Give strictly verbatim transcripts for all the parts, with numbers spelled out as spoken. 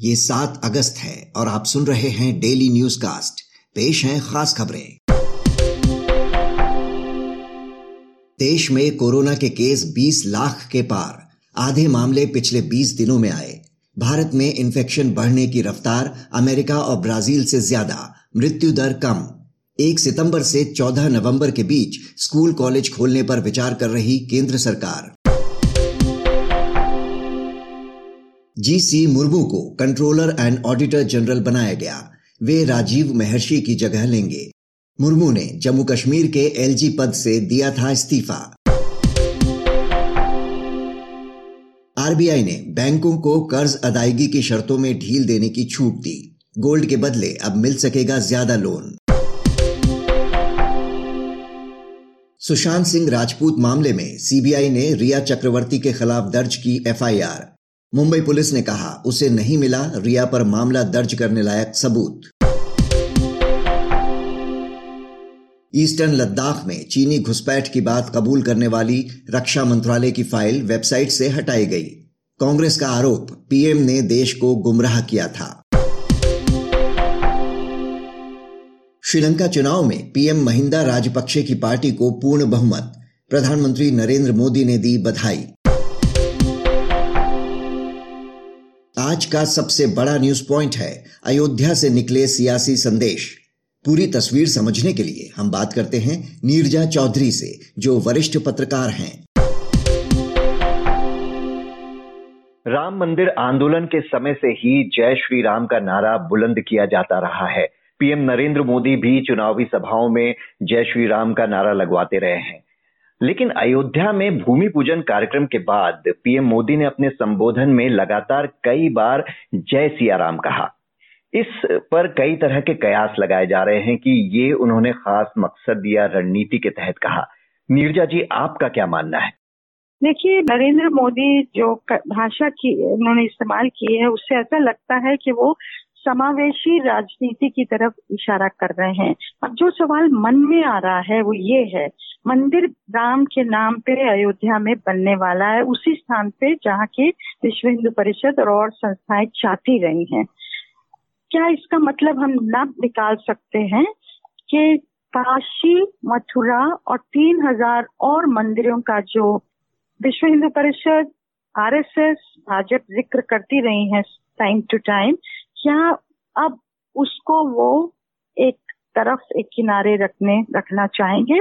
ये सात अगस्त है और आप सुन रहे हैं डेली न्यूज कास्ट। पेश हैं खास खबरें। देश में कोरोना के केस बीस लाख के पार, आधे मामले पिछले बीस दिनों में आए। भारत में इन्फेक्शन बढ़ने की रफ्तार अमेरिका और ब्राजील से ज्यादा, मृत्यु दर कम। एक सितंबर से चौदह नवंबर के बीच स्कूल कॉलेज खोलने पर विचार कर रही केंद्र सरकार। जीसी मुर्मू को कंट्रोलर एंड ऑडिटर जनरल बनाया गया, वे राजीव महर्षि की जगह लेंगे। मुर्मू ने जम्मू कश्मीर के एलजी पद से दिया था इस्तीफा। आरबीआई ने बैंकों को कर्ज अदायगी की शर्तों में ढील देने की छूट दी। गोल्ड के बदले अब मिल सकेगा ज्यादा लोन। सुशांत सिंह राजपूत मामले में सीबीआई ने रिया चक्रवर्ती के खिलाफ दर्ज की एफआईआर। मुंबई पुलिस ने कहा उसे नहीं मिला रिया पर मामला दर्ज करने लायक सबूत। ईस्टर्न लद्दाख में चीनी घुसपैठ की बात कबूल करने वाली रक्षा मंत्रालय की फाइल वेबसाइट से हटाई गई। कांग्रेस का आरोप, पीएम ने देश को गुमराह किया था। श्रीलंका चुनाव में पीएम महिंदा राजपक्षे की पार्टी को पूर्ण बहुमत, प्रधानमंत्री नरेंद्र मोदी ने दी बधाई। आज का सबसे बड़ा न्यूज पॉइंट है अयोध्या से निकले सियासी संदेश। पूरी तस्वीर समझने के लिए हम बात करते हैं नीरजा चौधरी से, जो वरिष्ठ पत्रकार हैं। राम मंदिर आंदोलन के समय से ही जय श्री राम का नारा बुलंद किया जाता रहा है। पीएम नरेंद्र मोदी भी चुनावी सभाओं में जय श्री राम का नारा लगवाते रहे हैं, लेकिन अयोध्या में भूमि पूजन कार्यक्रम के बाद पीएम मोदी ने अपने संबोधन में लगातार कई बार जय सिया राम कहा। इस पर कई तरह के कयास लगाए जा रहे हैं कि ये उन्होंने खास मकसद या रणनीति के तहत कहा। नीरजा जी, आपका क्या मानना है? देखिए, नरेंद्र मोदी जो भाषा की उन्होंने इस्तेमाल की है, उससे ऐसा लगता है कि वो समावेशी राजनीति की तरफ इशारा कर रहे हैं। अब जो सवाल मन में आ रहा है वो ये है, मंदिर राम के नाम पे अयोध्या में बनने वाला है, उसी स्थान पे जहाँ की विश्व हिंदू परिषद और, और संस्थाएं चाहती रही हैं। क्या इसका मतलब हम ना निकाल सकते हैं कि काशी, मथुरा और तीन हजार और मंदिरों का जो विश्व हिंदू परिषद, आरएसएस, भाजपा जिक्र करती रही है टाइम टू टाइम, क्या अब उसको वो एक तरफ एक किनारे रखने रखना चाहेंगे?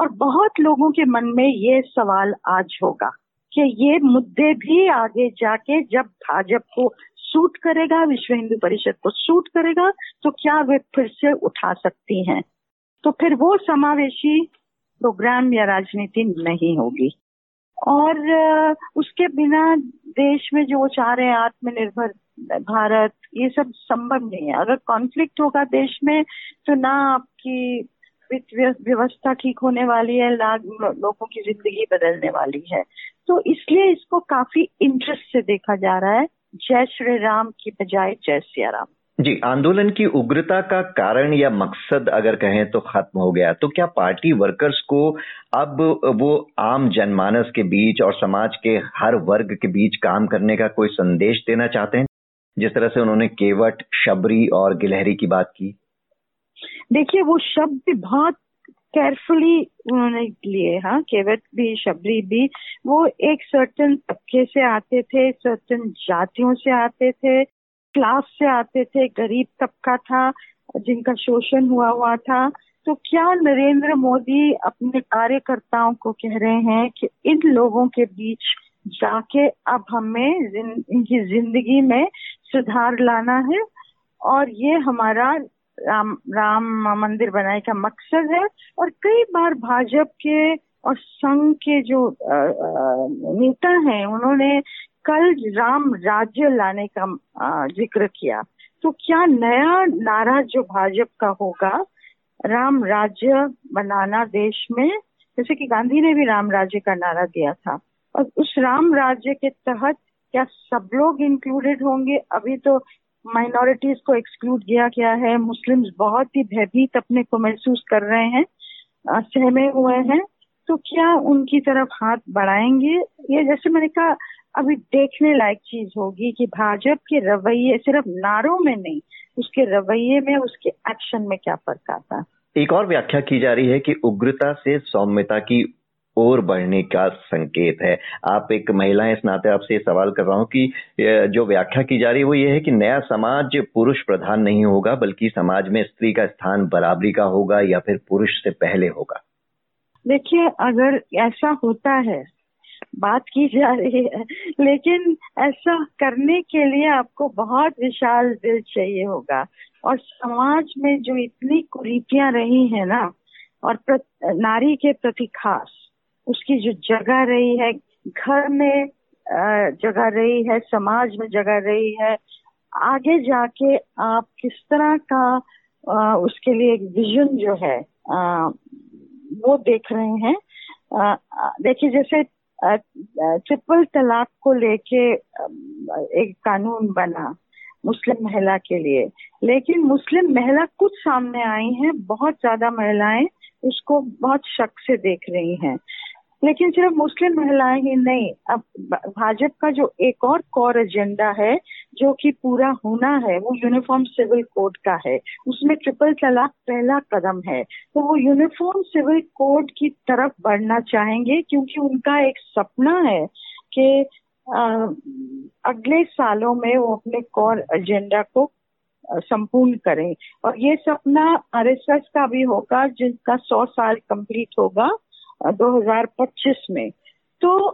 और बहुत लोगों के मन में ये सवाल आज होगा कि ये मुद्दे भी आगे जाके जब भाजपा को सूट करेगा, विश्व हिंदू परिषद को सूट करेगा, तो क्या वे फिर से उठा सकती हैं? तो फिर वो समावेशी प्रोग्राम या राजनीति नहीं होगी। और उसके बिना देश में जो चाह रहे हैं, आत्मनिर्भर भारत, ये सब संभव नहीं है। अगर कॉन्फ्लिक्ट होगा देश में तो ना आपकी व्यवस्था ठीक होने वाली है, लाख लोगों की जिंदगी बदलने वाली है। तो इसलिए इसको काफी इंटरेस्ट से देखा जा रहा है, जय श्री राम की बजाय जय सिया राम। जी, आंदोलन की उग्रता का कारण या मकसद अगर कहें तो खत्म हो गया, तो क्या पार्टी वर्कर्स को अब वो आम जनमानस के बीच और समाज के हर वर्ग के बीच काम करने का कोई संदेश देना चाहते हैं, जिस तरह से उन्होंने केवट, शबरी और गिलहरी की बात की? देखिए, वो शब्द बहुत केयरफुली उन्होंने लिए। हाँ, केवट भी, शबरी भी, वो एक सर्टन तबके से आते थे, सर्टन जातियों से आते थे, क्लास से आते थे, गरीब तबका था जिनका शोषण हुआ हुआ था। तो क्या नरेंद्र मोदी अपने कार्यकर्ताओं को कह रहे हैं कि इन लोगों के बीच जाके अब हमें जिन, इनकी जिंदगी में सुधार लाना है, और ये हमारा राम राम मंदिर बनाने का मकसद है? और कई बार भाजपा के और संघ के जो नेता हैं, उन्होंने कल राम राज्य लाने का जिक्र किया। तो क्या नया नारा जो भाजपा का होगा, राम राज्य बनाना देश में, जैसे कि गांधी ने भी राम राज्य का नारा दिया था, और उस राम राज्य के तहत क्या सब लोग इंक्लूडेड होंगे? अभी तो माइनॉरिटीज को एक्सक्लूड किया गया है, मुस्लिम्स बहुत ही भयभीत अपने को महसूस कर रहे हैं, सहमे हुए हैं, तो क्या उनकी तरफ हाथ बढ़ाएंगे? ये जैसे मैंने कहा अभी देखने लायक चीज होगी कि भाजपा के रवैये सिर्फ नारों में नहीं, उसके रवैये में, उसके एक्शन में क्या फर्क आता है। एक और व्याख्या की जा रही है कि उग्रता से सौम्यता की और बढ़ने का संकेत है। आप एक महिला हैं, इस नाते आपसे सवाल कर रहा हूं कि जो व्याख्या की जा रही है वो ये है कि नया समाज पुरुष प्रधान नहीं होगा, बल्कि समाज में स्त्री का स्थान बराबरी का होगा या फिर पुरुष से पहले होगा। देखिए, अगर ऐसा होता है, बात की जा रही है, लेकिन ऐसा करने के लिए आपको बहुत विशाल दिल चाहिए होगा, और समाज में जो इतनी कुरीतियां रही है ना, और नारी के प्रति खास उसकी जो जगह रही है, घर में जगह रही है, समाज में जगह रही है, आगे जाके आप किस तरह का उसके लिए एक विजन जो है वो देख रहे हैं। देखिए, जैसे ट्रिपल तलाक को लेके एक कानून बना मुस्लिम महिला के लिए, लेकिन मुस्लिम महिला कुछ सामने आई हैं, बहुत ज्यादा महिलाएं उसको बहुत शक से देख रही हैं, लेकिन सिर्फ मुस्लिम महिलाएं ही नहीं, अब भाजपा का जो एक और कोर एजेंडा है जो कि पूरा होना है वो यूनिफॉर्म सिविल कोड का है, उसमें ट्रिपल तलाक पहला कदम है, तो वो यूनिफॉर्म सिविल कोड की तरफ बढ़ना चाहेंगे, क्योंकि उनका एक सपना है कि अगले सालों में वो अपने कोर एजेंडा को संपूर्ण करें, और ये सपना आरएसएस का भी होगा जिसका सौ साल कंप्लीट होगा दो हज़ार पच्चीस में। तो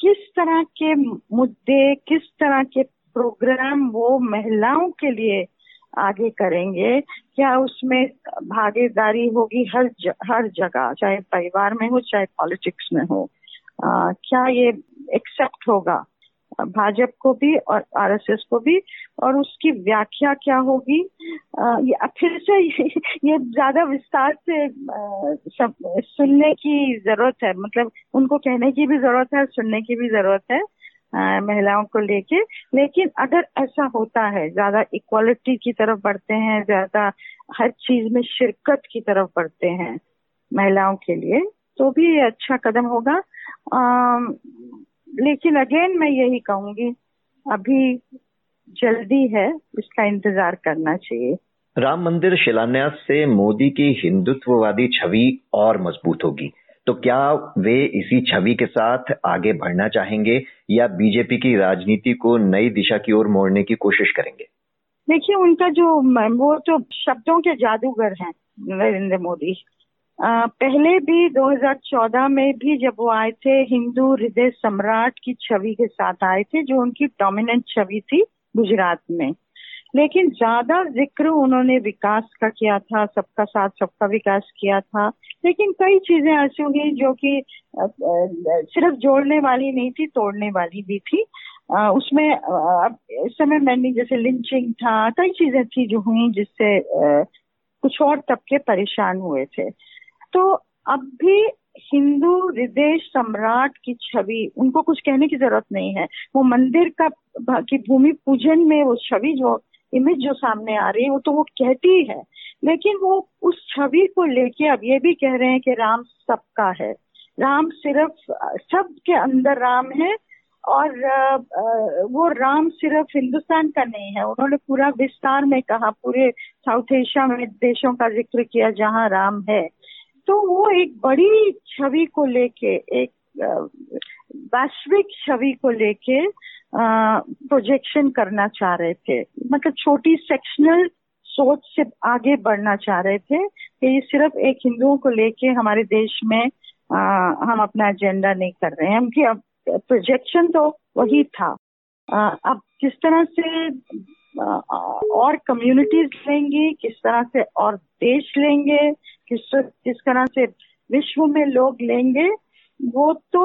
किस तरह के मुद्दे, किस तरह के प्रोग्राम वो महिलाओं के लिए आगे करेंगे, क्या उसमें भागीदारी होगी हर ज, हर जगह, चाहे परिवार में हो चाहे पॉलिटिक्स में हो, आ, क्या ये एक्सेप्ट होगा भाजपा को भी और आरएसएस को भी, और उसकी व्याख्या क्या होगी? फिर से ये ज्यादा विस्तार से सब सुनने की जरूरत है, मतलब उनको कहने की भी जरूरत है, सुनने की भी जरूरत है महिलाओं को लेके। लेकिन अगर ऐसा होता है, ज्यादा इक्वालिटी की तरफ बढ़ते हैं, ज्यादा हर चीज में शिरकत की तरफ बढ़ते हैं महिलाओं के लिए, तो भी अच्छा कदम होगा। आ, लेकिन अगेन मैं यही कहूंगी, अभी जल्दी है, इसका इंतजार करना चाहिए। राम मंदिर शिलान्यास से मोदी की हिंदुत्ववादी छवि और मजबूत होगी, तो क्या वे इसी छवि के साथ आगे बढ़ना चाहेंगे या बीजेपी की राजनीति को नई दिशा की ओर मोड़ने की कोशिश करेंगे? देखिए, उनका जो वो तो शब्दों के जादूगर हैं नरेंद्र मोदी। Uh, पहले भी दो हज़ार चौदह में भी जब वो आए थे, हिंदू हृदय सम्राट की छवि के साथ आए थे, जो उनकी डोमिनेंट छवि थी गुजरात में, लेकिन ज्यादा जिक्र उन्होंने विकास का किया था, सबका साथ सबका विकास किया था, लेकिन कई चीजें ऐसी हुई जो कि सिर्फ जोड़ने वाली नहीं थी, तोड़ने वाली भी थी। आ, उसमें अब इस समय मैंने जैसे लिंचिंग था, कई चीजें थी जो हुई जिससे आ, कुछ और तबके परेशान हुए थे। तो अब भी हिंदू हृदय सम्राट की छवि, उनको कुछ कहने की जरूरत नहीं है, वो मंदिर का की भूमि पूजन में वो छवि जो इमेज जो सामने आ रही है वो तो वो कहती है, लेकिन वो उस छवि को लेके अब ये भी कह रहे हैं कि राम सबका है, राम सिर्फ सबके अंदर राम है, और वो राम सिर्फ हिंदुस्तान का नहीं है। उन्होंने पूरा विस्तार में कहा, पूरे साउथ एशिया में देशों का जिक्र किया जहाँ राम है, तो वो एक बड़ी छवि को लेके, एक वैश्विक छवि को लेके प्रोजेक्शन करना चाह रहे थे, मतलब छोटी सेक्शनल सोच से आगे बढ़ना चाह रहे थे कि ये सिर्फ एक हिंदुओं को लेके हमारे देश में आ, हम अपना एजेंडा नहीं कर रहे हैं, क्योंकि अब प्रोजेक्शन तो वही था। आ, अब किस तरह से आ, और कम्युनिटीज लेंगे, किस तरह से और देश लेंगे, किस किस तरह से विश्व में लोग लेंगे, वो तो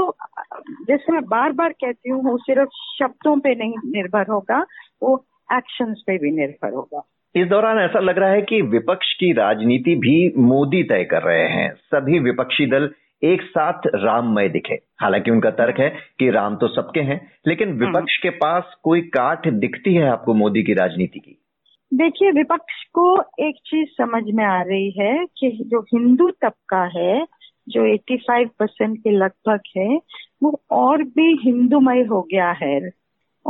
जैसे मैं बार बार कहती हूँ, वो सिर्फ शब्दों पे नहीं निर्भर होगा, वो एक्शंस पे भी निर्भर होगा। इस दौरान ऐसा लग रहा है कि विपक्ष की राजनीति भी मोदी तय कर रहे हैं, सभी विपक्षी दल एक साथ राममय दिखे। हालांकि उनका तर्क है कि राम तो सबके हैं, लेकिन विपक्ष के पास कोई काट दिखती है आपको मोदी की राजनीति की? देखिए, विपक्ष को एक चीज समझ में आ रही है कि जो हिंदू तबका है, जो पचासी परसेंट के लगभग है, वो और भी हिंदूमय हो गया है।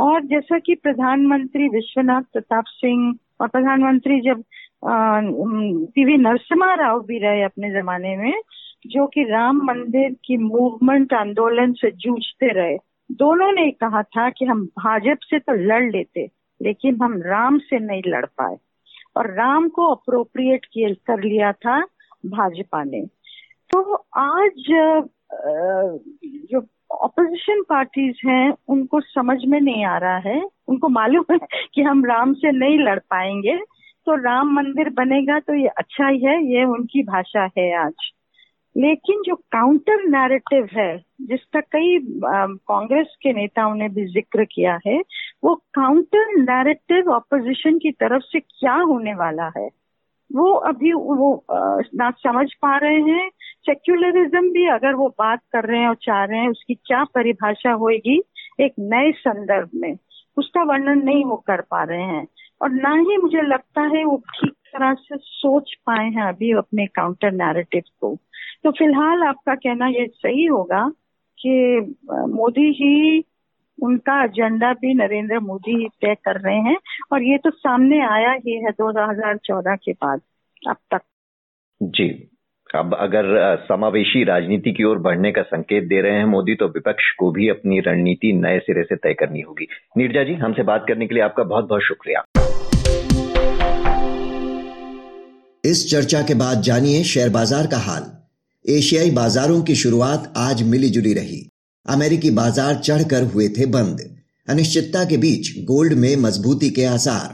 और जैसा कि प्रधानमंत्री विश्वनाथ प्रताप सिंह और प्रधानमंत्री जब पी वी नरसिम्हा राव भी रहे अपने जमाने में, जो कि राम मंदिर की मूवमेंट आंदोलन से जूझते रहे, दोनों ने कहा था कि हम भाजपा से तो लड़ लेते लेकिन हम राम से नहीं लड़ पाए, और राम को अप्रोप्रिएट कर लिया था भाजपा ने। तो आज जो ऑपोजिशन पार्टीज हैं उनको समझ में नहीं आ रहा है, उनको मालूम है कि हम राम से नहीं लड़ पाएंगे, तो राम मंदिर बनेगा तो ये अच्छा ही है, ये उनकी भाषा है आज। लेकिन जो काउंटर नैरेटिव है, जिसका कई कांग्रेस के नेताओं ने भी जिक्र किया है, वो काउंटर नैरेटिव ऑपोजिशन की तरफ से क्या होने वाला है वो अभी वो ना समझ पा रहे हैं। सेक्युलरिज्म भी अगर वो बात कर रहे हैं और चाह रहे हैं, उसकी क्या परिभाषा होगी एक नए संदर्भ में, उसका वर्णन नहीं वो कर पा रहे हैं, और ना ही मुझे लगता है वो ठीक तरह से सोच पाए हैं अभी अपने काउंटर नैरेटिव को। तो फिलहाल आपका कहना ये सही होगा कि मोदी ही उनका एजेंडा भी नरेंद्र मोदी ही तय कर रहे हैं, और ये तो सामने आया ही है दो हज़ार चौदह के बाद अब तक। जी, अब अगर समावेशी राजनीति की ओर बढ़ने का संकेत दे रहे हैं मोदी, तो विपक्ष को भी अपनी रणनीति नए सिरे से तय करनी होगी। नीरजा जी, हमसे बात करने के लिए आपका बहुत बहुत शुक्रिया। इस चर्चा के बाद जानिए शेयर बाजार का हाल। एशियाई बाजारों की शुरुआत आज मिली जुली रही। अमेरिकी बाजार चढ़कर हुए थे बंद। अनिश्चितता के बीच गोल्ड में मजबूती के आसार।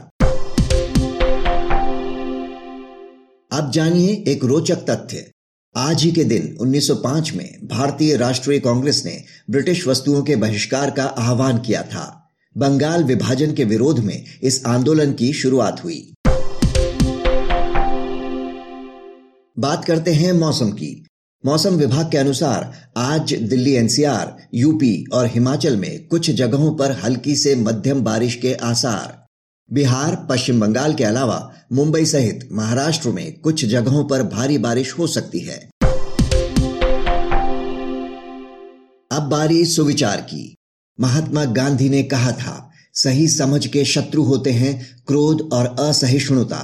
अब जानिए एक रोचक तथ्य। आज ही के दिन उन्नीस सौ पाँच में भारतीय राष्ट्रीय कांग्रेस ने ब्रिटिश वस्तुओं के बहिष्कार का आह्वान किया था। बंगाल विभाजन के विरोध में इस आंदोलन की शुरुआत हुई। बात करते हैं मौसम की। मौसम विभाग के अनुसार आज Delhi N C R, UP और हिमाचल में कुछ जगहों पर हल्की से मध्यम बारिश के आसार। बिहार, पश्चिम बंगाल के अलावा मुंबई सहित महाराष्ट्र में कुछ जगहों पर भारी बारिश हो सकती है। अब बारी सुविचार की। महात्मा गांधी ने कहा था, सही समझ के शत्रु होते हैं क्रोध और असहिष्णुता।